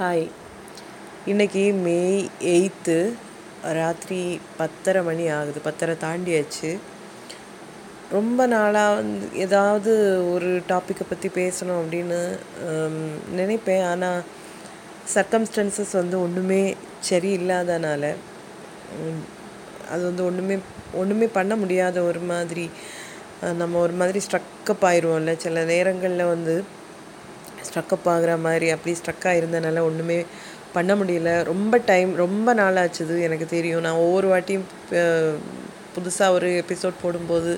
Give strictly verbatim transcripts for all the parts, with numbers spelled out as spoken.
Hi, இன்றைக்கி மே eighth ராத்திரி பத்தரை மணி ஆகுது, பத்தரை தாண்டியாச்சு. ரொம்ப நாளாக வந்து ஏதாவது ஒரு டாப்பிக்கை பற்றி பேசணும் அப்படின்னு நினைப்பேன். ஆனால் சர்க்கம்ஸ்டன்சஸ் வந்து ஒன்றுமே சரி இல்லாதனால அது வந்து ஒன்றுமே ஒன்றுமே பண்ண முடியாத ஒரு மாதிரி நம்ம ஒரு மாதிரி ஸ்ட்ரக்கப் ஆயிடுவோம்ல. சில நேரங்களில் வந்து ஸ்ட்ரக்கப் ஆகிற மாதிரி அப்படி ஸ்ட்ரக்காக இருந்தனால ஒன்றுமே பண்ண முடியல. ரொம்ப டைம் ரொம்ப நாளாச்சுது எனக்கு தெரியும். நான் ஒவ்வொரு வாட்டியும் புதுசாக ஒரு எபிசோட் போடும்போது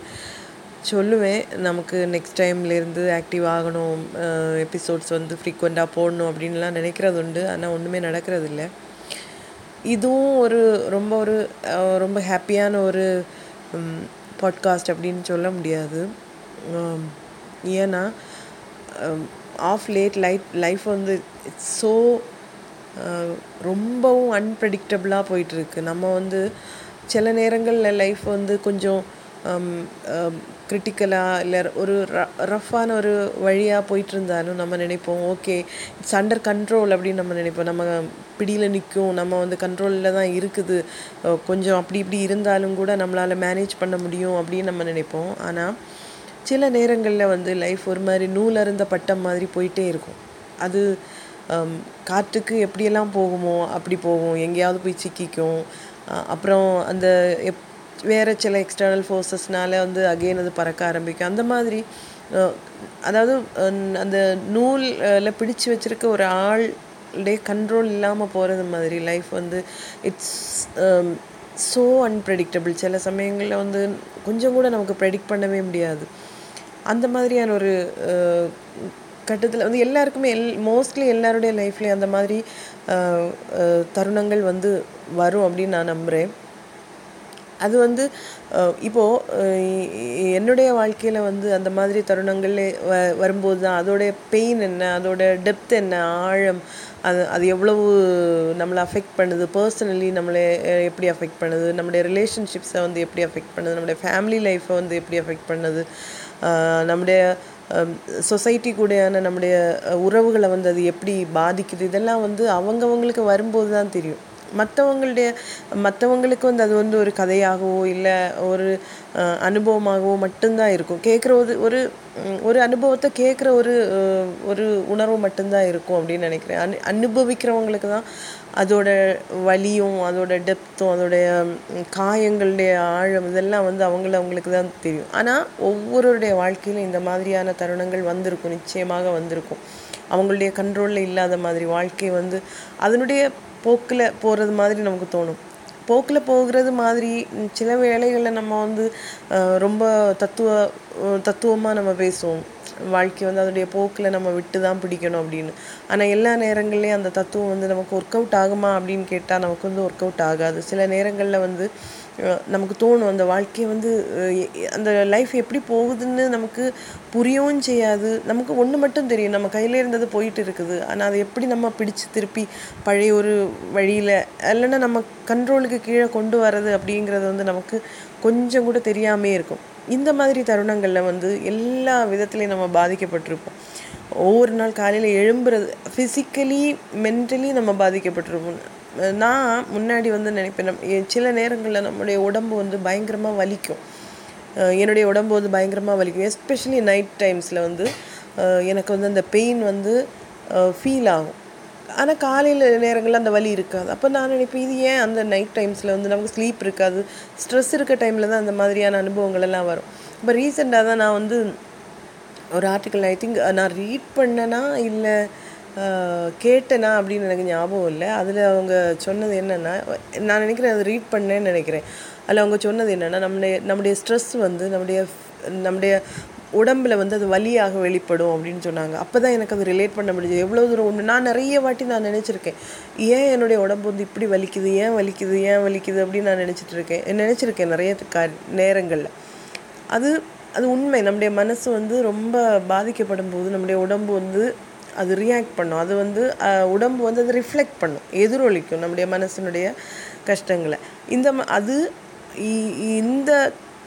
சொல்லுவேன், நமக்கு நெக்ஸ்ட் டைம்லேருந்து ஆக்டிவ் ஆகணும், எபிசோட்ஸ் வந்து ஃப்ரீக்வெண்ட்டாக போடணும் அப்படின்லாம் நினைக்கிறது உண்டு. ஆனால் ஒன்றுமே நடக்கிறது இல்லை. இதுவும் ஒரு ரொம்ப ஒரு ரொம்ப ஹாப்பியான ஒரு பாட்காஸ்ட் அப்படின்னு சொல்ல முடியாது. ஏன்னா ஆஃப் லேட் லைஃப் லைஃப் வந்து இட்ஸ் ஸோ ரொம்பவும் அன்பிரடிக்டபுளாக போயிட்டுருக்கு. நம்ம வந்து சில நேரங்களில் லைஃப் வந்து கொஞ்சம் கிரிட்டிக்கலாக இல்லை ஒரு ரஃப்பான ஒரு வழியாக போயிட்டுருந்தாலும் நம்ம நினைப்போம், ஓகே இட்ஸ் அண்டர் கண்ட்ரோல் அப்படின்னு நம்ம நினைப்போம். நம்ம பிடியில் நிற்கும், நம்ம வந்து கண்ட்ரோலில் தான் இருக்குது, கொஞ்சம் அப்படி இப்படி இருந்தாலும் கூட நம்மளால் மேனேஜ் பண்ண முடியும் அப்படின்னு நம்ம நினைப்போம். ஆனால் சில நேரங்களில் வந்து லைஃப் ஒரு மாதிரி நூலருந்த பட்டம் மாதிரி போயிட்டே இருக்கும். அது காற்றுக்கு எப்படியெல்லாம் போகுமோ அப்படி போகும், எங்கேயாவது போய் சிக்கிக்கும். அப்புறம் அந்த எப் வேறு சில எக்ஸ்டர்னல் ஃபோர்ஸஸ்னால வந்து அகெயின் அது பறக்க ஆரம்பிக்கும். அந்த மாதிரி அதாவது அந்த நூலில் பிடிச்சு வச்சுருக்க ஒரு ஆளுடைய கண்ட்ரோல் இல்லாமல் போகிறது மாதிரி லைஃப் வந்து இட்ஸ் ஸோ அன்பிரடிக்டபிள். சில சமயங்களில் வந்து கொஞ்சம் கூட நமக்கு ப்ரெடிக்ட் பண்ணவே முடியாது. அந்த மாதிரியான ஒரு கட்டத்தில் வந்து எல்லாருக்குமே எல் மோஸ்ட்லி எல்லாருடைய லைஃப்லேயும் அந்த மாதிரி தருணங்கள் வந்து வரும் அப்படின்னு நான் நம்புகிறேன். அது வந்து இப்போது என்னுடைய வாழ்க்கையில் வந்து அந்த மாதிரி தருணங்கள் வ வரும்போது தான் அதோடைய பெயின் என்ன, அதோட டெப்த் என்ன, ஆழம், அது அது எவ்வளவு நம்மளை அஃபெக்ட் பண்ணுது, பர்சனலி நம்மளை எப்படி அஃபெக்ட் பண்ணுது, நம்முடைய ரிலேஷன்ஷிப்ஸை வந்து எப்படி அஃபெக்ட் பண்ணுது, நம்முடைய ஃபேமிலி லைஃப்பை வந்து எப்படி அஃபெக்ட் பண்ணுது, நம்முடைய சொசைட்டி கூடையான நம்முடைய உறவுகளை வந்து அது எப்படி பாதிக்குது, இதெல்லாம் வந்து அவங்கவங்களுக்கு வரும்போது தான் தெரியும். மற்றவங்களுடைய மற்றவங்களுக்கு வந்து அது வந்து ஒரு கதையாகவோ இல்லை ஒரு அனுபவமாகவோ மட்டும்தான் இருக்கும். கேட்குற ஒரு ஒரு ஒரு அனுபவத்தை கேட்குற ஒரு ஒரு உணர்வு மட்டும்தான் இருக்கும் அப்படின்னு நினைக்கிறேன். அனு அனுபவிக்கிறவங்களுக்கு தான் அதோட வலியும் அதோட டெப்த்தும் அதோடைய காயங்களுடைய ஆழம் இதெல்லாம் வந்து அவங்கள அவங்களுக்கு தான் தெரியும். ஆனால் ஒவ்வொருடைய வாழ்க்கையிலும் இந்த மாதிரியான தருணங்கள் வந்திருக்கும், நிச்சயமாக வந்திருக்கும். அவங்களுடைய கண்ட்ரோலில் இல்லாத மாதிரி வாழ்க்கை வந்து அதனுடைய போக்கில் போகிறது மாதிரி நமக்கு தோணும். போக்கில் போகிறது மாதிரி சில வேளைகளில் நம்ம வந்து ரொம்ப தத்துவ தத்துவமாக நம்ம பேசுவோம், வாழ்க்கை வந்து அதனுடைய போக்கில் நம்ம விட்டு தான் பிடிக்கணும் அப்படின்னு. ஆனால் எல்லா நேரங்கள்லேயும் அந்த தத்துவம் வந்து நமக்கு ஒர்க் அவுட் ஆகுமா அப்படின்னு கேட்டால் நமக்கு வந்து ஒர்க் அவுட் ஆகாது. சில நேரங்களில் வந்து நமக்கு தோணும் அந்த வாழ்க்கையை வந்து அந்த லைஃப் எப்படி போகுதுன்னு நமக்கு புரியவும் செய்யாது. நமக்கு ஒன்று மட்டும் தெரியும், நம்ம கையில் இருந்தது போயிட்டு இருக்குது. ஆனால் அதை எப்படி நம்ம பிடிச்சு திருப்பி பழைய ஒரு வழியில் இல்லைன்னா நம்ம கண்ட்ரோலுக்கு கீழே கொண்டு வர்றது அப்படிங்கிறது வந்து நமக்கு கொஞ்சம் கூட தெரியாமே இருக்கும். இந்த மாதிரி தருணங்களில் வந்து எல்லா விதத்துலேயும் நம்ம பாதிக்கப்பட்டிருப்போம். ஒவ்வொரு நாள் காலையில் எழும்புறது ஃபிசிக்கலி மென்டலி நம்ம பாதிக்கப்பட்டிருப்போம். நான் முன்னாடி வந்து நினைப்பேன், நம் சில நேரங்களில் நம்முடைய உடம்பு வந்து பயங்கரமாக வலிக்கும். என்னுடைய உடம்பு வந்து பயங்கரமாக வலிக்கும், எஸ்பெஷலி நைட் டைம்ஸில் வந்து எனக்கு வந்து அந்த பெயின் வந்து ஃபீல் ஆகும். ஆனால் காலையில் நேரங்களில் அந்த வலி இருக்காது. அப்போ நான் நினைப்பேன், இது ஏன் அந்த நைட் டைம்ஸில் வந்து நமக்கு ஸ்லீப் இருக்காது, ஸ்ட்ரெஸ் இருக்க டைமில் தான் அந்த மாதிரியான அனுபவங்கள் எல்லாம் வரும். இப்போ ரீசெண்டாக தான் நான் வந்து ஒரு ஆர்டிக்கல் ஐ திங்க் நான் ரீட் பண்ணேன்னா இல்லை கேட்டேனா அப்படின்னு எனக்கு ஞாபகம் இல்லை. அதில் அவங்க சொன்னது என்னென்னா, நான் நினைக்கிறேன் அதை ரீட் பண்ணேன்னு நினைக்கிறேன். அதில் அவங்க சொன்னது என்னென்னா, நம்முடைய நம்முடைய ஸ்ட்ரெஸ் வந்து நம்முடைய நம்முடைய உடம்பில் வந்து அது வலியாக வெளிப்படும் அப்படின்னு சொன்னாங்க. அப்போ தான் எனக்கு அது ரிலேட் பண்ண முடிஞ்சது எவ்வளோ தூரம் ஒன்று. நான் நிறைய வாட்டி நான் நினச்சிருக்கேன், ஏன் என்னுடைய உடம்பு வந்து இப்படி வலிக்குது, ஏன் வலிக்குது ஏன் வலிக்குது அப்படின்னு நான் நினச்சிட்டு இருக்கேன் நினச்சிருக்கேன் நிறைய நேரங்களில். அது அது உண்மை. நம்முடைய மனசு வந்து ரொம்ப பாதிக்கப்படும் போது நம்முடைய உடம்பு வந்து அது ரியாக்ட் பண்ணும். அது வந்து உடம்பு வந்து அது ரிஃப்ளெக்ட் பண்ணும், எதிரொலிக்கும் நம்முடைய மனசினுடைய கஷ்டங்களை. இந்த அது இந்த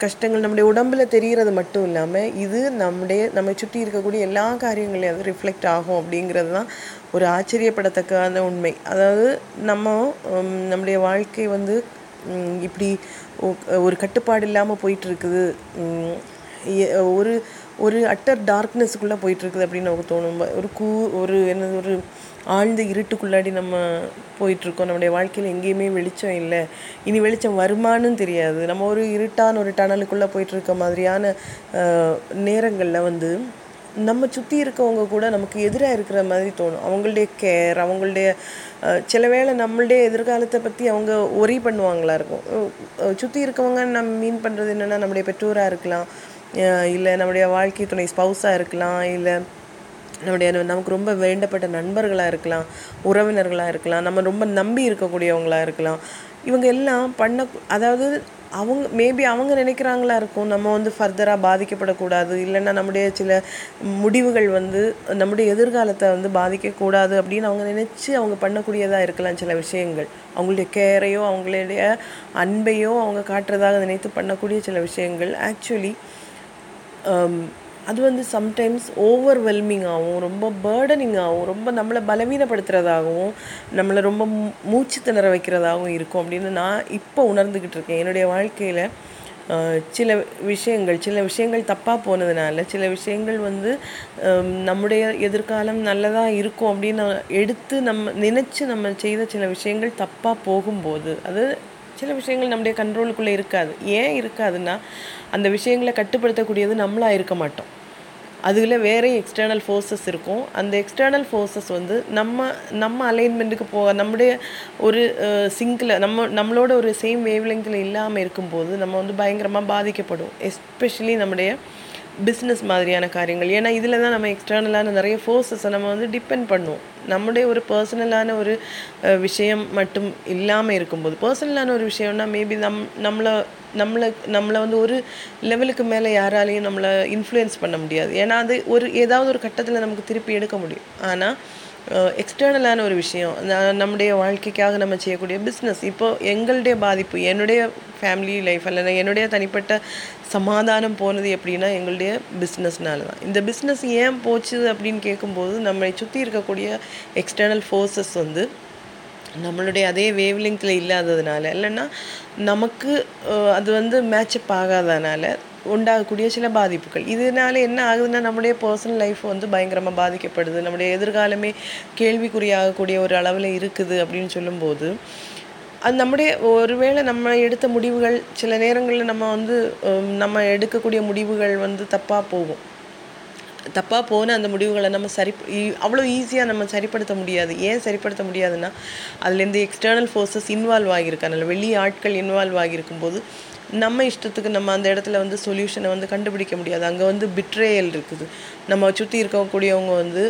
கஷ்டங்கள் நம்முடைய உடம்பில் தெரிகிறது மட்டும் இல்லாமல் இது நம்முடைய நம்மை சுற்றி இருக்கக்கூடிய எல்லா காரியங்களையும் அது ரிஃப்ளெக்ட் ஆகும் அப்படிங்கிறது தான் ஒரு ஆச்சரியப்படத்தக்கான உண்மை. அதாவது நம்ம நம்முடைய வாழ்க்கை வந்து இப்படி ஒரு கட்டுப்பாடு இல்லாமல் போயிட்டுருக்குது, ஒரு ஒரு அட்டர் டார்க்னஸ்க்குள்ளே போயிட்டுருக்குது அப்படின்னு நமக்கு தோணும். ஒரு கூ ஒரு என்னது ஒரு ஆழ்ந்த இருட்டுக்குள்ளாடி நம்ம போயிட்டுருக்கோம். நம்முடைய வாழ்க்கையில் எங்கேயுமே வெளிச்சம் இல்லை, இனி வெளிச்சம் வருமானு தெரியாது. நம்ம ஒரு இருட்டான ஒரு டனலுக்குள்ளே போயிட்டுருக்க மாதிரியான நேரங்களில் வந்து நம்ம சுற்றி இருக்கவங்க கூட நமக்கு எதிராக இருக்கிற மாதிரி தோணும். அவங்களுடைய கேர், அவங்களுடைய சில வேளை நம்மளுடைய எதிர்காலத்தை பற்றி அவங்க ஒரே பண்ணுவாங்களா இருக்கும். சுற்றி இருக்கவங்க நம்ம மீன் பண்ணுறது என்னென்னா நம்முடைய பெற்றோராக இருக்கலாம், இல்லை நம்முடைய வாழ்க்கை துணை ஸ்பௌஸாக இருக்கலாம், இல்லை நம்முடைய நமக்கு ரொம்ப வேண்டப்பட்ட நண்பர்களாக இருக்கலாம், உறவினர்களாக இருக்கலாம், நம்ம ரொம்ப நம்பி இருக்கக்கூடியவங்களாக இருக்கலாம். இவங்க எல்லாம் பண்ண அதாவது அவங்க மேபி அவங்க நினைக்கிறாங்களா இருக்கும் நம்ம வந்து ஃபர்தராக பாதிக்கப்படக்கூடாது, இல்லைன்னா நம்முடைய சில முடிவுகள் வந்து நம்முடைய எதிர்காலத்தை வந்து பாதிக்கக்கூடாது அப்படின்னு அவங்க நினச்சி அவங்க பண்ணக்கூடியதாக இருக்கலாம். சில விஷயங்கள் அவங்களுடைய கேரையோ அவங்களுடைய அன்பையோ அவங்க காட்டுறதாக நினைத்து பண்ணக்கூடிய சில விஷயங்கள் ஆக்சுவலி அது வந்து சம்டைம்ஸ் ஓவர்வெல்மிங்காகவும் ரொம்ப பேர்டனிங்காகவும் ரொம்ப நம்மளை பலவீனப்படுத்துகிறதாகவும் நம்மளை ரொம்ப மூச்சு திணற வைக்கிறதாகவும் இருக்கும் அப்படின்னு நான் இப்போ உணர்ந்துக்கிட்டு இருக்கேன். என்னுடைய வாழ்க்கையில் சில விஷயங்கள் சில விஷயங்கள் தப்பாக போனதுனால சில விஷயங்கள் வந்து நம்முடைய எதிர்காலம் நல்லதாக இருக்கும் அப்படின்னு எடுத்து நம்ம நினச்சி நம்ம செய்த சில விஷயங்கள் தப்பாக போகும்போது அது சில விஷயங்கள் நம்முடைய கண்ட்ரோலுக்குள்ளே இருக்காது. ஏன் இருக்காதுன்னா அந்த விஷயங்களை கட்டுப்படுத்தக்கூடியது நம்மளாக இருக்க மாட்டோம், அதில் வேறே எக்ஸ்டர்னல் ஃபோர்ஸஸ் இருக்கும். அந்த எக்ஸ்டர்னல் ஃபோர்ஸஸ் வந்து நம்ம நம்ம அலைன்மெண்ட்டுக்கு போக நம்முடைய ஒரு சிங்கில் நம்ம நம்மளோட ஒரு சேம் வேவ் லெங்கில் இல்லாமல் இருக்கும்போது நம்ம வந்து பயங்கரமாக பாதிக்கப்படும். எஸ்பெஷலி நம்முடைய பிஸ்னஸ் மாதிரியான காரியங்கள், ஏன்னா இதில் தான் நம்ம எக்ஸ்டர்னலான நிறைய ஃபோர்ஸஸை நம்ம வந்து டிபெண்ட் பண்ணுவோம். நம்முடைய ஒரு பர்சனலான ஒரு விஷயம் மட்டும் இல்லாமல் இருக்கும்போது, பர்சனலான ஒரு விஷயம்னா மேபி நம் நம்மளை நம்மளை நம்மளை வந்து ஒரு லெவலுக்கு மேலே யாராலையும் நம்மளை இன்ஃப்ளூயன்ஸ் பண்ண முடியாது, ஏன்னா அது ஒரு ஏதாவது ஒரு கட்டத்தில் நமக்கு திருப்பி எடுக்க முடியும். ஆனால் எக்ஸ்டர்னலான ஒரு விஷயம் நம்முடைய வாழ்க்கைக்காக நம்ம செய்யக்கூடிய பிஸ்னஸ், இப்போது எங்களுடைய பாதிப்பு என்னுடைய ஃபேமிலி லைஃப் அல்லது என்னுடைய தனிப்பட்ட சமாதானம் போனது எப்படின்னா எங்களுடைய பிஸ்னஸ்னால தான். இந்த பிஸ்னஸ் ஏன் போச்சு அப்படின்னு கேட்கும்போது நம்மளை சுற்றி இருக்கக்கூடிய எக்ஸ்டர்னல் ஃபோர்ஸஸ் வந்து நம்மளுடைய அதே வேவ்லெங்கில் இல்லாததுனால, இல்லைன்னா நமக்கு அது வந்து மேட்சப் ஆகாதனால உண்டாகக்கூடிய சில பாதிப்புகள். இதனால என்ன ஆகுதுன்னா நம்முடைய பர்சனல் லைஃப் வந்து பயங்கரமாக பாதிக்கப்படுது, நம்முடைய எதிர்காலமே கேள்விக்குறியாகக்கூடிய ஒரு அளவில் இருக்குது அப்படின்னு சொல்லும்போது அது நம்முடைய ஒருவேளை நம்ம எடுத்த முடிவுகள் சில நேரங்களில் நம்ம வந்து நம்ம எடுக்கக்கூடிய முடிவுகள் வந்து தப்பாக போகும். தப்பாக போன அந்த முடிவுகளை நம்ம சரி அவ்வளோ ஈஸியாக நம்ம சரிப்படுத்த முடியாது. ஏன் சரிப்படுத்த முடியாதுன்னா அதுலேருந்து எக்ஸ்டர்னல் ஃபோர்ஸஸ் இன்வால்வ் ஆகியிருக்காங்க, வெளி ஆட்கள் இன்வால்வ் ஆகியிருக்கும்போது நம்ம இஷ்டத்துக்கு நம்ம அந்த இடத்துல வந்து சொல்யூஷனை வந்து கண்டுபிடிக்க முடியாது. அங்கே வந்து பிட்ரேயல் இருக்குது, நம்ம சுற்றி இருக்கக்கூடியவங்க வந்து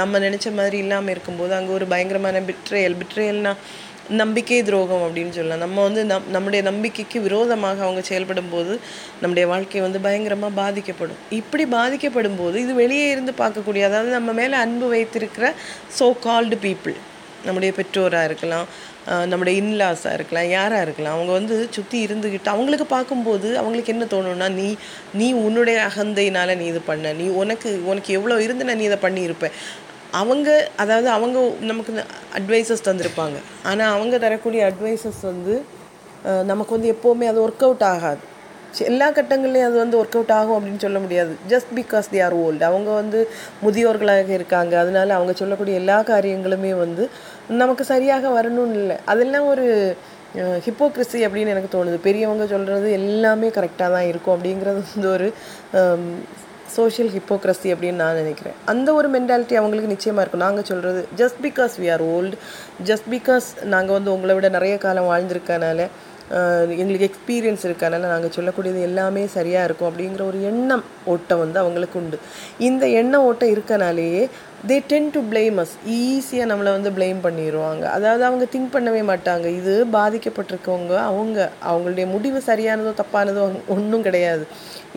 நம்ம நினச்ச மாதிரி இல்லாமல் இருக்கும்போது அங்கே ஒரு பயங்கரமான பிட்ரேயல் பிட்ரேயல்னால் நம்பிக்கை துரோகம் அப்படின்னு சொல்லலாம். நம்ம வந்து நம் நம்முடைய நம்பிக்கைக்கு விரோதமாக அவங்க செயல்படும் போது நம்முடைய வாழ்க்கை வந்து பயங்கரமாக பாதிக்கப்படும். இப்படி பாதிக்கப்படும் போது இது வெளியே இருந்து பார்க்கக்கூடிய, அதாவது நம்ம மேலே அன்பு வைத்திருக்கிற ஸோ கால்டு பீப்புள், நம்முடைய பெற்றோராக இருக்கலாம், நம்முடைய இன்லாஸாக இருக்கலாம், யாராக இருக்கலாம், அவங்க வந்து சுற்றி இருந்துக்கிட்டு அவங்களுக்கு பார்க்கும்போது அவங்களுக்கு என்ன தோணுன்னா நீ நீ உன்னுடைய அகந்தையினால் நீ இது பண்ண, நீ உனக்கு உனக்கு எவ்வளோ இருந்துன்னா நீ இதை பண்ணியிருப்ப. அவங்க அதாவது அவங்க நமக்கு அட்வைசஸ் தந்திருப்பாங்க, ஆனால் அவங்க தரக்கூடிய அட்வைசஸ் வந்து நமக்கு வந்து எப்போவுமே அது ஒர்க் அவுட் ஆகாது. எல்லா கட்டங்கள்லேயும் அது வந்து ஒர்க் அவுட் ஆகும் அப்படின்னு சொல்ல முடியாது. Just because they are old, அவங்க வந்து முதியோர்களாக இருக்காங்க, அதனால அவங்க சொல்லக்கூடிய எல்லா காரியங்களுமே வந்து நமக்கு சரியாக வரணும்னு இல்லை. அதெல்லாம் ஒரு ஹிப்போக்ரிசி அப்படின்னு எனக்கு தோணுது. பெரியவங்க சொல்கிறது எல்லாமே கரெக்டாக தான் இருக்கும் அப்படிங்கிறது வந்து ஒரு சோஷியல் ஹிப்போக்ரஸி அப்படின்னு நான் நினைக்கிறேன். அந்த ஒரு மென்டாலிட்டி அவங்களுக்கு நிச்சயமாக இருக்கும். நாங்கள் சொல்கிறது just because we are old, just because நாங்கள் வந்து உங்களை விட நிறைய காலம் வாழ்ந்திருக்கனால எங்களுக்கு எக்ஸ்பீரியன்ஸ் இருக்கனால நாங்கள் சொல்லக்கூடியது எல்லாமே சரியாக இருக்கும் அப்படிங்கிற ஒரு எண்ணம் ஓட்டம் வந்து அவங்களுக்கு உண்டு. இந்த எண்ண ஓட்டம் இருக்கனாலேயே they tend to blame us. ஈஸியாக நம்மளை வந்து பிளேம் பண்ணிடுவாங்க. அதாவது அவங்க திங்க் பண்ணவே மாட்டாங்க, இது பாதிக்கப்பட்டிருக்கவங்க அவங்க அவங்களுடைய முடிவு சரியானதோ தப்பானதோ ஒன்றும் கிடையாது.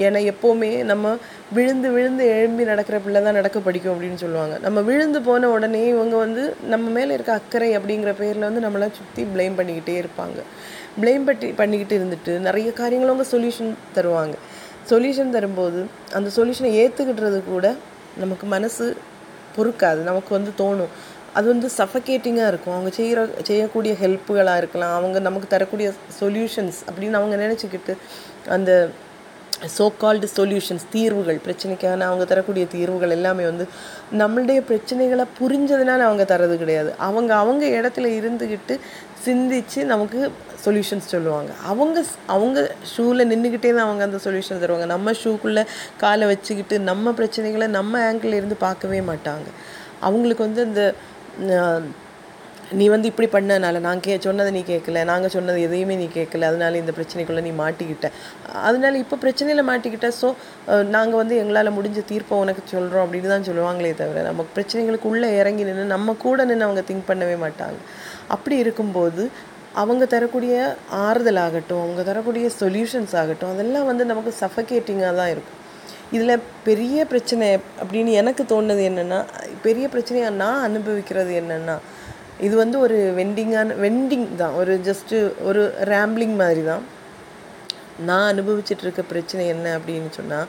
ஏன்னா எப்போவுமே நம்ம விழுந்து விழுந்து எழும்பி நடக்கிற பிள்ளை தான் நடக்க படிக்கும் அப்படின்னு சொல்லுவாங்க. நம்ம விழுந்து போன உடனே இவங்க வந்து நம்ம மேலே இருக்க அக்கறை அப்படிங்கிற பேரில் வந்து நம்மளாம் சுற்றி பிளேம் பண்ணிக்கிட்டே இருப்பாங்க. பிளேம் பட்டி பண்ணிக்கிட்டு இருந்துட்டு நிறைய காரியங்களும் அவங்க சொல்யூஷன் தருவாங்க. சொல்யூஷன் தரும்போது அந்த சொல்யூஷனை ஏற்றுக்கிட்டுறது கூட நமக்கு மனசு பொறுக்காது, நமக்கு வந்து தோணும் அது வந்து சஃபகேட்டிங்காக இருக்கும். அவங்க செய்கிற செய்யக்கூடிய ஹெல்ப்புகளாக இருக்கலாம், அவங்க நமக்கு தரக்கூடிய சொல்யூஷன்ஸ் அப்படின்னு அவங்க நினச்சிக்கிட்டு அந்த சோ கால்டு சொல்யூஷன்ஸ் தீர்வுகள் பிரச்சனைக்கான அவங்க தரக்கூடிய தீர்வுகள் எல்லாமே வந்து நம்மளுடைய பிரச்சனைகளை புரிஞ்சதுனால அவங்க தரது கிடையாது. அவங்க அவங்க இடத்துல இருந்துக்கிட்டு சிந்தித்து நமக்கு சொல்யூஷன்ஸ் சொல்லுவாங்க. அவங்க அவங்க ஷூவில் நின்றுக்கிட்டே தான் அவங்க அந்த சொல்யூஷன் தருவாங்க. நம்ம ஷூக்குள்ளே காலை வச்சுக்கிட்டு நம்ம பிரச்சனைகளை நம்ம ஆங்கிள் இருந்து பார்க்கவே மாட்டாங்க. அவங்களுக்கு வந்து இந்த நீ வந்து இப்படி பண்ணனால நான் கே சொன்னதை நீ கேட்கல, நாங்கள் சொன்னது எதையுமே நீ கேட்கல, அதனால இந்த பிரச்சனைக்குள்ளே நீ மாட்டிக்கிட்ட, அதனால இப்போ பிரச்சனையில் மாட்டிக்கிட்ட, ஸோ நாங்கள் வந்து எங்களால் முடிஞ்ச தீர்ப்பை உனக்கு சொல்கிறோம் அப்படின்னு தான் சொல்லுவாங்களே தவிர நம்ம பிரச்சனைகளுக்குள்ளே இறங்கி நின்று நம்ம கூட நின்று அவங்க திங்க் பண்ணவே மாட்டாங்க. அப்படி இருக்கும்போது அவங்க தரக்கூடிய ஆறுதல் ஆகட்டும், அவங்க தரக்கூடிய சொல்யூஷன்ஸ் ஆகட்டும், அதெல்லாம் வந்து நமக்கு சஃபகேட்டிங்காக தான் இருக்கும். இதில் பெரிய பிரச்சனை அப்படின்னு எனக்கு தோணுது என்னென்னா, பெரிய பிரச்சனையாக நான் அனுபவிக்கிறது என்னென்னா, இது வந்து ஒரு வெண்டிங்கான வெண்டிங் தான், ஒரு ஜஸ்ட்டு ஒரு ரேம்பிளிங் மாதிரி தான். நான் அனுபவிச்சுட்டு இருக்க பிரச்சனை என்ன அப்படின்னு சொன்னால்,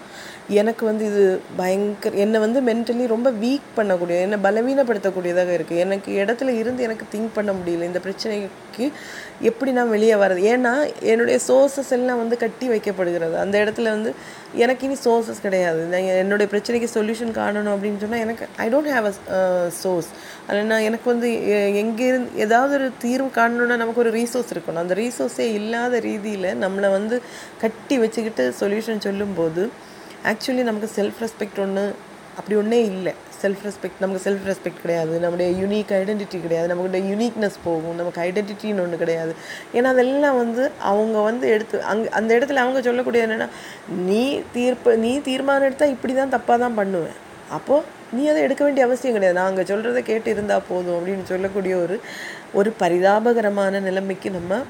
எனக்கு வந்து இது பயங்கர என்னை வந்து மென்டலி ரொம்ப வீக் பண்ணக்கூடிய, என்னை பலவீனப்படுத்தக்கூடியதாக இருக்குது. எனக்கு இடத்துல இருந்து எனக்கு திங்க் பண்ண முடியல, இந்த பிரச்சனைக்கு எப்படி நான் வெளியே வர்றது. ஏன்னா என்னுடைய சோர்ஸஸ் எல்லாம் வந்து கட்டி வைக்கப்படுகிறது. அந்த இடத்துல வந்து எனக்கு இனி சோர்ஸஸ் கிடையாது. நான் என்னுடைய பிரச்சனைக்கு சொல்யூஷன் காணணும் அப்படின்னு சொன்னால் எனக்கு I don't have a source. இல்லைன்னா எனக்கு வந்து எங்கேருந்து ஏதாவது ஒரு தீர்வு காணணுன்னா நமக்கு ஒரு ரீசோர்ஸ் இருக்கணும். அந்த ரீசோர்ஸே இல்லாத ரீதியில் நம்மளை வந்து கட்டி வச்சுக்கிட்டு சொல்யூஷன் சொல்லும்போது ஆக்சுவலி நமக்கு செல்ஃப் ரெஸ்பெக்ட் ஒன்று அப்படி ஒன்றே இல்லை. செல்ஃப் ரெஸ்பெக்ட் நமக்கு செல்ஃப் ரெஸ்பெக்ட் கிடையாது, நம்மளுடைய யூனிக் ஐடென்டிட்டி கிடையாது, நம்மளுடைய யூனிக்னஸ் போகும், நமக்கு ஐடென்டிட்டின்னு ஒன்று கிடையாது. ஏன்னா அதெல்லாம் வந்து அவங்க வந்து எடுத்து அங்கே அந்த இடத்துல அவங்க சொல்லக்கூடிய என்னென்னா, நீ தீர்ப்பு நீ தீர்மானம் எடுத்தால் இப்படி தான் தப்பாக தான் பண்ணுவேன், அப்போது நீ அதை எடுக்க வேண்டிய அவசியம் கிடையாது, நாங்கள் சொல்கிறத கேட்டு இருந்தால் போதும் அப்படின்னு சொல்லக்கூடிய ஒரு ஒரு பரிதாபகரமான நிலைமைக்கு நம்ம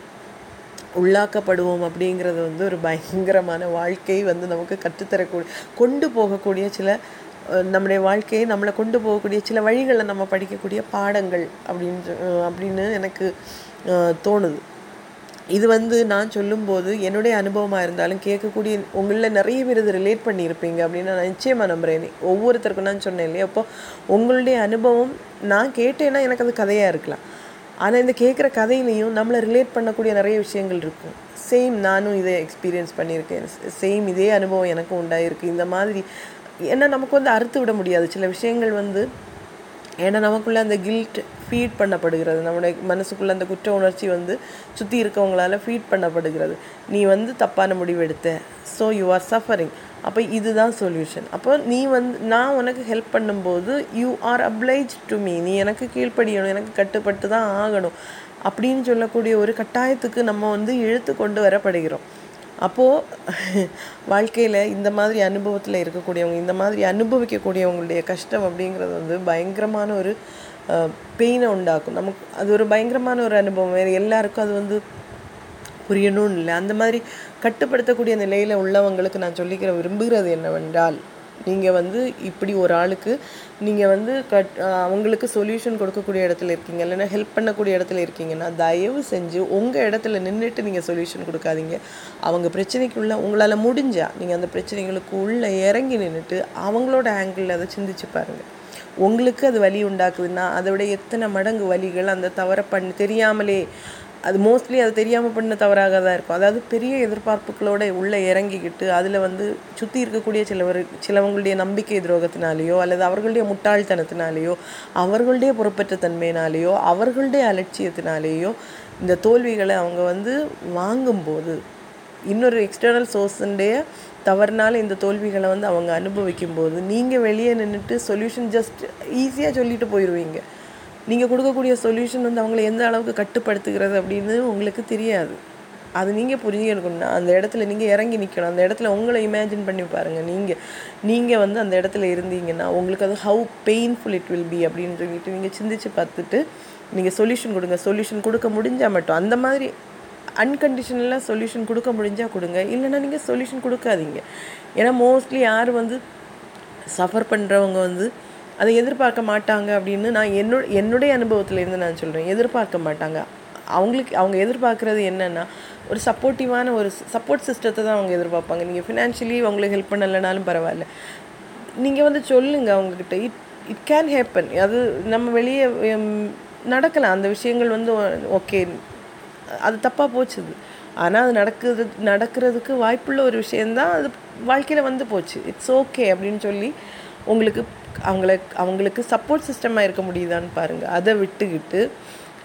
உள்ளாக்கப்படுவோம். அப்படிங்கிறது வந்து ஒரு பயங்கரமான வாழ்க்கை வந்து நமக்கு கற்றுத்தரக்கூடிய கொண்டு போகக்கூடிய சில நம்முடைய வாழ்க்கையை நம்மளை கொண்டு போகக்கூடிய சில வழிகளை நம்ம படிக்கக்கூடிய பாடங்கள் அப்படின்னு அப்படின்னு எனக்கு தோணுது. இது வந்து நான் சொல்லும்போது என்னுடைய அனுபவமாக இருந்தாலும் கேட்கக்கூடிய உங்களில் நிறைய பேர் இது ரிலேட் பண்ணியிருப்பீங்க அப்படின்னு நான் நிச்சயமாக நம்புகிறேன். ஒவ்வொருத்தருக்கும் நான் சொன்னேன் இல்லையா, அப்போ உங்களுடைய அனுபவம் நான் கேட்டேன்னா எனக்கு அது கதையாக இருக்கலாம், ஆனால் இந்த கேட்குற கதையிலையும் நம்மளை ரிலேட் பண்ணக்கூடிய நிறைய விஷயங்கள் இருக்கும். சேம் நானும் இதை எக்ஸ்பீரியன்ஸ் பண்ணியிருக்கேன், சேம் இதே அனுபவம் எனக்கும் உண்டாயிருக்கு. இந்த மாதிரி ஏன்னா நமக்கு வந்து அறுத்து விட முடியாது சில விஷயங்கள் வந்து. ஏன்னா நமக்குள்ளே அந்த கில்ட் ஃபீட் பண்ணப்படுகிறது, நம்மளுடைய மனசுக்குள்ளே அந்த குற்ற உணர்ச்சி வந்து சுற்றி இருக்கவங்களால் ஃபீட் பண்ணப்படுகிறது. நீ வந்து தப்பான முடிவு எடுத்த, ஸோ யூ ஆர் சஃபரிங், அப்போ இதுதான் சொல்யூஷன், அப்போ நீ வந்து நான் உனக்கு ஹெல்ப் பண்ணும்போது you are obliged to me, நீ எனக்கு கீழ்ப்படியணும், எனக்கு கட்டுப்பட்டு தான் ஆகணும் அப்படின்னு சொல்லக்கூடிய ஒரு கட்டாயத்துக்கு நம்ம வந்து இழுத்து கொண்டு வரப்படுகிறோம். அப்போது வாழ்க்கையில் இந்த மாதிரி அனுபவத்தில் இருக்கக்கூடியவங்க, இந்த மாதிரி அனுபவிக்கக்கூடியவங்களுடைய கஷ்டம் அப்படிங்கிறது வந்து பயங்கரமான ஒரு பெயினை உண்டாக்கும். நமக்கு அது ஒரு பயங்கரமான ஒரு அனுபவம், வேறு எல்லாருக்கும் அது வந்து புரியணும்னு இல்லை. அந்த மாதிரி கட்டுப்படுத்தக்கூடிய நிலையில் உள்ளவங்களுக்கு நான் சொல்லிக்கிற விரும்புகிறது என்னவென்றால், நீங்கள் வந்து இப்படி ஒரு ஆளுக்கு நீங்கள் வந்து கட் அவங்களுக்கு சொல்யூஷன் கொடுக்கக்கூடிய இடத்துல இருக்கீங்க, இல்லைன்னா ஹெல்ப் பண்ணக்கூடிய இடத்துல இருக்கீங்கன்னா தயவு செஞ்சு உங்கள் இடத்துல நின்றுட்டு நீங்கள் சொல்யூஷன் கொடுக்காதீங்க. அவங்க பிரச்சனைக்குள்ளே உங்களால் முடிஞ்சால் நீங்கள் அந்த பிரச்சனைகளுக்கு உள்ளே இறங்கி நின்றுட்டு அவங்களோட ஆங்கிளில் அதை சிந்திச்சு பாருங்கள். உங்களுக்கு அது வலி உண்டாக்குதுன்னா அதோட எத்தனை மடங்கு வலிகள் அந்த தவறை பண்ணி தெரியாமலே, அது மோஸ்ட்லி அது தெரியாமல் பண்ண தவறாக தான் இருக்கும். அதாவது பெரிய எதிர்பார்ப்புகளோடு உள்ளே இறங்கிக்கிட்டு அதில் வந்து சுற்றி இருக்கக்கூடிய சிலவர் சிலவங்களுடைய நம்பிக்கை துரோகத்தினாலேயோ, அல்லது அவர்களுடைய முட்டாள்தனத்தினாலேயோ, அவர்களுடைய பொறுப்பற்ற தன்மையினாலேயோ, அவர்களுடைய அலட்சியத்தினாலேயோ இந்த தோல்விகளை அவங்க வந்து வாங்கும்போது, இன்னொரு எக்ஸ்டர்னல் சோர்ஸுடைய தவறுனால இந்த தோல்விகளை வந்து அவங்க அனுபவிக்கும்போது நீங்கள் வெளியே நின்றுட்டு சொல்யூஷன் ஜஸ்ட் ஈஸியாக சொல்லிட்டு போயிடுவீங்க. நீங்கள் கொடுக்கக்கூடிய சொல்யூஷன் வந்து அவங்கள எந்த அளவுக்கு கட்டுப்படுத்துகிறது அப்படின்னு உங்களுக்கு தெரியாது. அது நீங்கள் புரிஞ்சுக்கணும்னா அந்த இடத்துல நீங்கள் இறங்கி நிற்கணும். அந்த இடத்துல உங்களை இமேஜின் பண்ணி பாருங்கள். நீங்கள் நீங்கள் வந்து அந்த இடத்துல இருந்தீங்கன்னா உங்களுக்கு அது how painful it will be அப்படின்னு சொல்லிட்டு நீங்கள் சிந்திச்சு பார்த்துட்டு நீங்கள் சொல்யூஷன் கொடுங்க. சொல்யூஷன் கொடுக்க முடிஞ்சால் மட்டும், அந்த மாதிரி அன்கண்டிஷனலாக சொல்யூஷன் கொடுக்க முடிஞ்சால் கொடுங்க, இல்லைன்னா நீங்கள் சொல்யூஷன் கொடுக்காதீங்க. ஏன்னா மோஸ்ட்லி யார் வந்து சஃபர் பண்ணுறவங்க வந்து அதை எதிர்பார்க்க மாட்டாங்க அப்படின்னு நான் என்னோ என்னுடைய அனுபவத்துலேருந்து நான் சொல்கிறேன். எதிர்பார்க்க மாட்டாங்க. அவங்களுக்கு அவங்க எதிர்பார்க்குறது என்னென்னா ஒரு சப்போர்ட்டிவான ஒரு சப்போர்ட் சிஸ்டத்தை தான் அவங்க எதிர்பார்ப்பாங்க. நீங்கள் ஃபினான்ஷியலி அவங்களுக்கு ஹெல்ப் பண்ணலைனாலும் பரவாயில்ல, நீங்கள் வந்து சொல்லுங்கள் அவங்கக்கிட்ட. It it can happen. அது நம்ம வெளியே நடக்கலாம். அந்த விஷயங்கள் வந்து ஓகே அது தப்பாக போச்சுது, ஆனால் அது நடக்குது நடக்கிறதுக்கு வாய்ப்புள்ள ஒரு விஷயந்தான். அது வாழ்க்கையில் வந்து போச்சு, இட்ஸ் ஓகே அப்படின்னு சொல்லி உங்களுக்கு அவங்கள அவங்களுக்கு சப்போர்ட் சிஸ்டமாக இருக்க முடியுதான்னு பாருங்கள். அதை விட்டுக்கிட்டு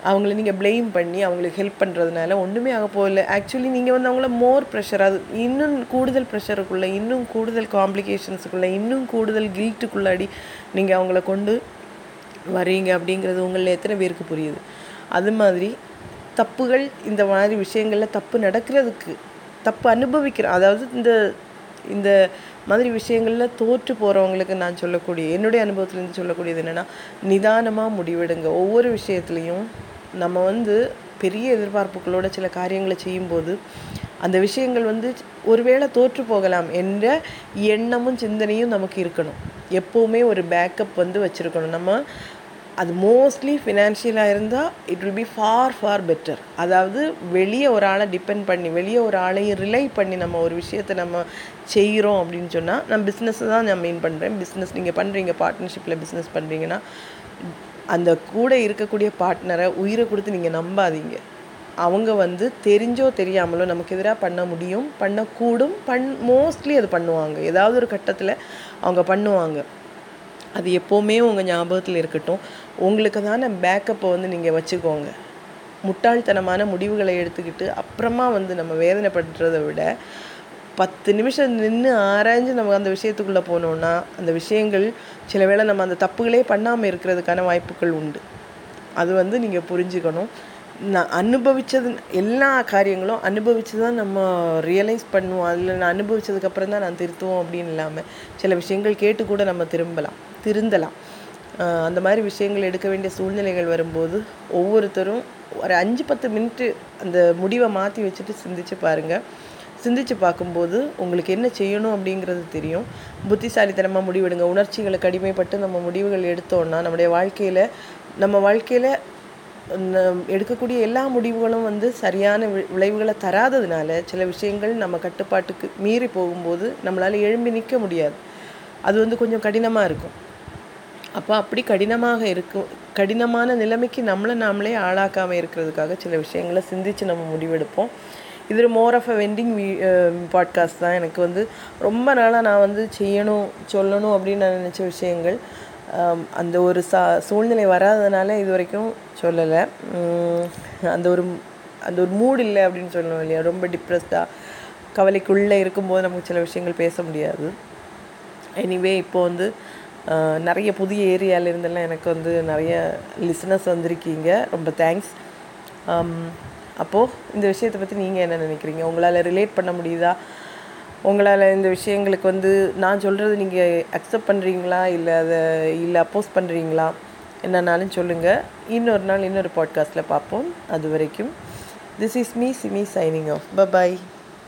அவங்கள நீங்கள் ப்ளேம் பண்ணி அவங்களுக்கு ஹெல்ப் பண்ணுறதுனால ஒன்றுமே ஆக போகல. ஆக்சுவலி நீங்கள் வந்து அவங்கள மோர் ப்ரெஷர், அது இன்னும் கூடுதல் ப்ரெஷருக்குள்ளே, இன்னும் கூடுதல் காம்ப்ளிகேஷன்ஸுக்குள்ளே, இன்னும் கூடுதல் கில்ட்டுக்குள்ளாடி நீங்கள் அவங்கள கொண்டு வரீங்க அப்படிங்கிறது உங்களில் எத்தனை பேருக்கு புரியுது? அது மாதிரி தப்புகள், இந்த மாதிரி விஷயங்களில் தப்பு நடக்கிறதுக்கு, தப்பு அனுபவிக்கிற, அதாவது இந்த இந்த மாதிரி விஷயங்களில் தோற்று போகிறவங்களுக்கு நான் சொல்லக்கூடிய என்னுடைய அனுபவத்துலேருந்து சொல்லக்கூடியது என்னென்னா, நிதானமாக முடிவெடுங்க. ஒவ்வொரு விஷயத்துலேயும் நம்ம வந்து பெரிய எதிர்பார்ப்புகளோட சில காரியங்களை செய்யும்போது அந்த விஷயங்கள் வந்து ஒருவேளை தோற்று போகலாம் என்ற எண்ணமும் சிந்தனையும் நமக்கு இருக்கணும். எப்போவுமே ஒரு பேக்கப் வந்து வச்சுருக்கணும் நம்ம. அது மோஸ்ட்லி ஃபினான்ஷியலாக இருந்தால் it will be far far better. அதாவது வெளியே ஒரு ஆளை டிபெண்ட் பண்ணி, வெளியே ஒரு ஆளையும் ரிலை பண்ணி நம்ம ஒரு விஷயத்தை நம்ம செய்கிறோம் அப்படின்னு சொன்னால், நான் பிஸ்னஸ் தான் நான் மெயின் பண்ணுறேன். பிஸ்னஸ் நீங்கள் பண்ணுறீங்க, பார்ட்னர்ஷிப்பில் பிஸ்னஸ் பண்ணுறீங்கன்னா அந்த கூட இருக்கக்கூடிய பார்ட்னரை உயிரை கொடுத்து நீங்கள் நம்பாதீங்க. அவங்க வந்து தெரிஞ்சோ தெரியாமலோ நமக்கு எதிராக பண்ண முடியும், பண்ணக்கூடும், பண் மோஸ்ட்லி அது பண்ணுவாங்க. ஏதாவது ஒரு கட்டத்தில் அவங்க பண்ணுவாங்க. அது எப்போவுமே உங்கள் ஞாபகத்தில் இருக்கட்டும். உங்களுக்கு தானே பேக்கப்பை வந்து நீங்கள் வச்சுக்கோங்க. முட்டாள்தனமான முடிவுகளை எடுத்துக்கிட்டு அப்புறமா வந்து நம்ம வேதனைப்படுறதை விட பத்து நிமிஷம் நின்று ஆராய்ஞ்சு நம்ம அந்த விஷயத்துக்குள்ளே போனோன்னா அந்த விஷயங்கள் சில வேளை நம்ம அந்த தப்புகளே பண்ணாமல் இருக்கிறதுக்கான வாய்ப்புகள் உண்டு. அது வந்து நீங்கள் புரிஞ்சுக்கணும். நான் அனுபவித்தது, எல்லா காரியங்களும் அனுபவித்து தான் நம்ம ரியலைஸ் பண்ணுவோம். அதில் நான் அனுபவித்ததுக்கப்புறம் தான் நான் திருத்துவோம் அப்படின்னு இல்லாமல் சில விஷயங்கள் கேட்டு கூட நம்ம திரும்பலாம், திருந்தலாம். அந்த மாதிரி விஷயங்கள் எடுக்க வேண்டிய சூழ்நிலைகள் வரும்போது ஒவ்வொருத்தரும் ஒரு அஞ்சு பத்து மினிட்டு அந்த முடிவை மாற்றி வச்சுட்டு சிந்திச்சு பாருங்கள். சிந்திச்சு பார்க்கும்போது உங்களுக்கு என்ன செய்யணும் அப்படிங்கிறது தெரியும். புத்திசாலித்தனமாக முடிவெடுங்க. உணர்ச்சிகளுக்கு அடிமைப்பட்டு நம்ம முடிவுகள் எடுத்தோன்னா நம்முடைய வாழ்க்கையில் நம்ம வாழ்க்கையில் எடுக்கக்கூடிய எல்லா முடிவுகளும் வந்து சரியான விளைவுகளை தராததுனால சில விஷயங்கள் நம்ம கட்டுப்பாட்டுக்கு மீறி போகும்போது நம்மளால் எழும்பி நிற்க முடியாது. அது வந்து கொஞ்சம் கடினமாக இருக்கும். அப்போ அப்படி கடினமாக இருக்கும் கடினமான நிலைமைக்கு நம்மளை நாமளே ஆளாக்காமல் இருக்கிறதுக்காக சில விஷயங்களை சிந்தித்து நம்ம முடிவெடுப்போம். இது more of a venting podcast தான். எனக்கு வந்து ரொம்ப நாளாக நான் வந்து செய்யணும் சொல்லணும் அப்படின்னு நான் நினச்ச விஷயங்கள் அந்த ஒரு சா சூழ்நிலை வராததுனால இது வரைக்கும் சொல்லலை. அந்த ஒரு அந்த ஒரு மூடு இல்லை அப்படின்னு சொல்லணும் இல்லையா. ரொம்ப டிப்ரெஸ்டாக கவலைக்குள்ளே இருக்கும்போது நமக்கு சில விஷயங்கள் பேச முடியாது. எனிவே இப்போ வந்து நிறைய புதிய ஏரியாவிலேருந்தெல்லாம் எனக்கு வந்து நிறைய லிசனர்ஸ் வந்திருக்கீங்க. ரொம்ப தேங்க்ஸ். அப்போது இந்த விஷயத்தை பற்றி நீங்கள் என்ன நினைக்கிறீங்க? உங்களால் ரிலேட் பண்ண முடியுதா? உங்களால் இந்த விஷயங்களுக்கு வந்து நான் சொல்கிறது நீங்கள் அக்செப்ட் பண்ணுறீங்களா, இல்லை அதை இல்லை அப்போஸ் பண்ணுறீங்களா? என்னன்னாலும் சொல்லுங்கள். இன்னொரு நாள் இன்னொரு பாட்காஸ்ட்டில் பார்ப்போம். அது வரைக்கும் this is me Simi signing off. Bye bye.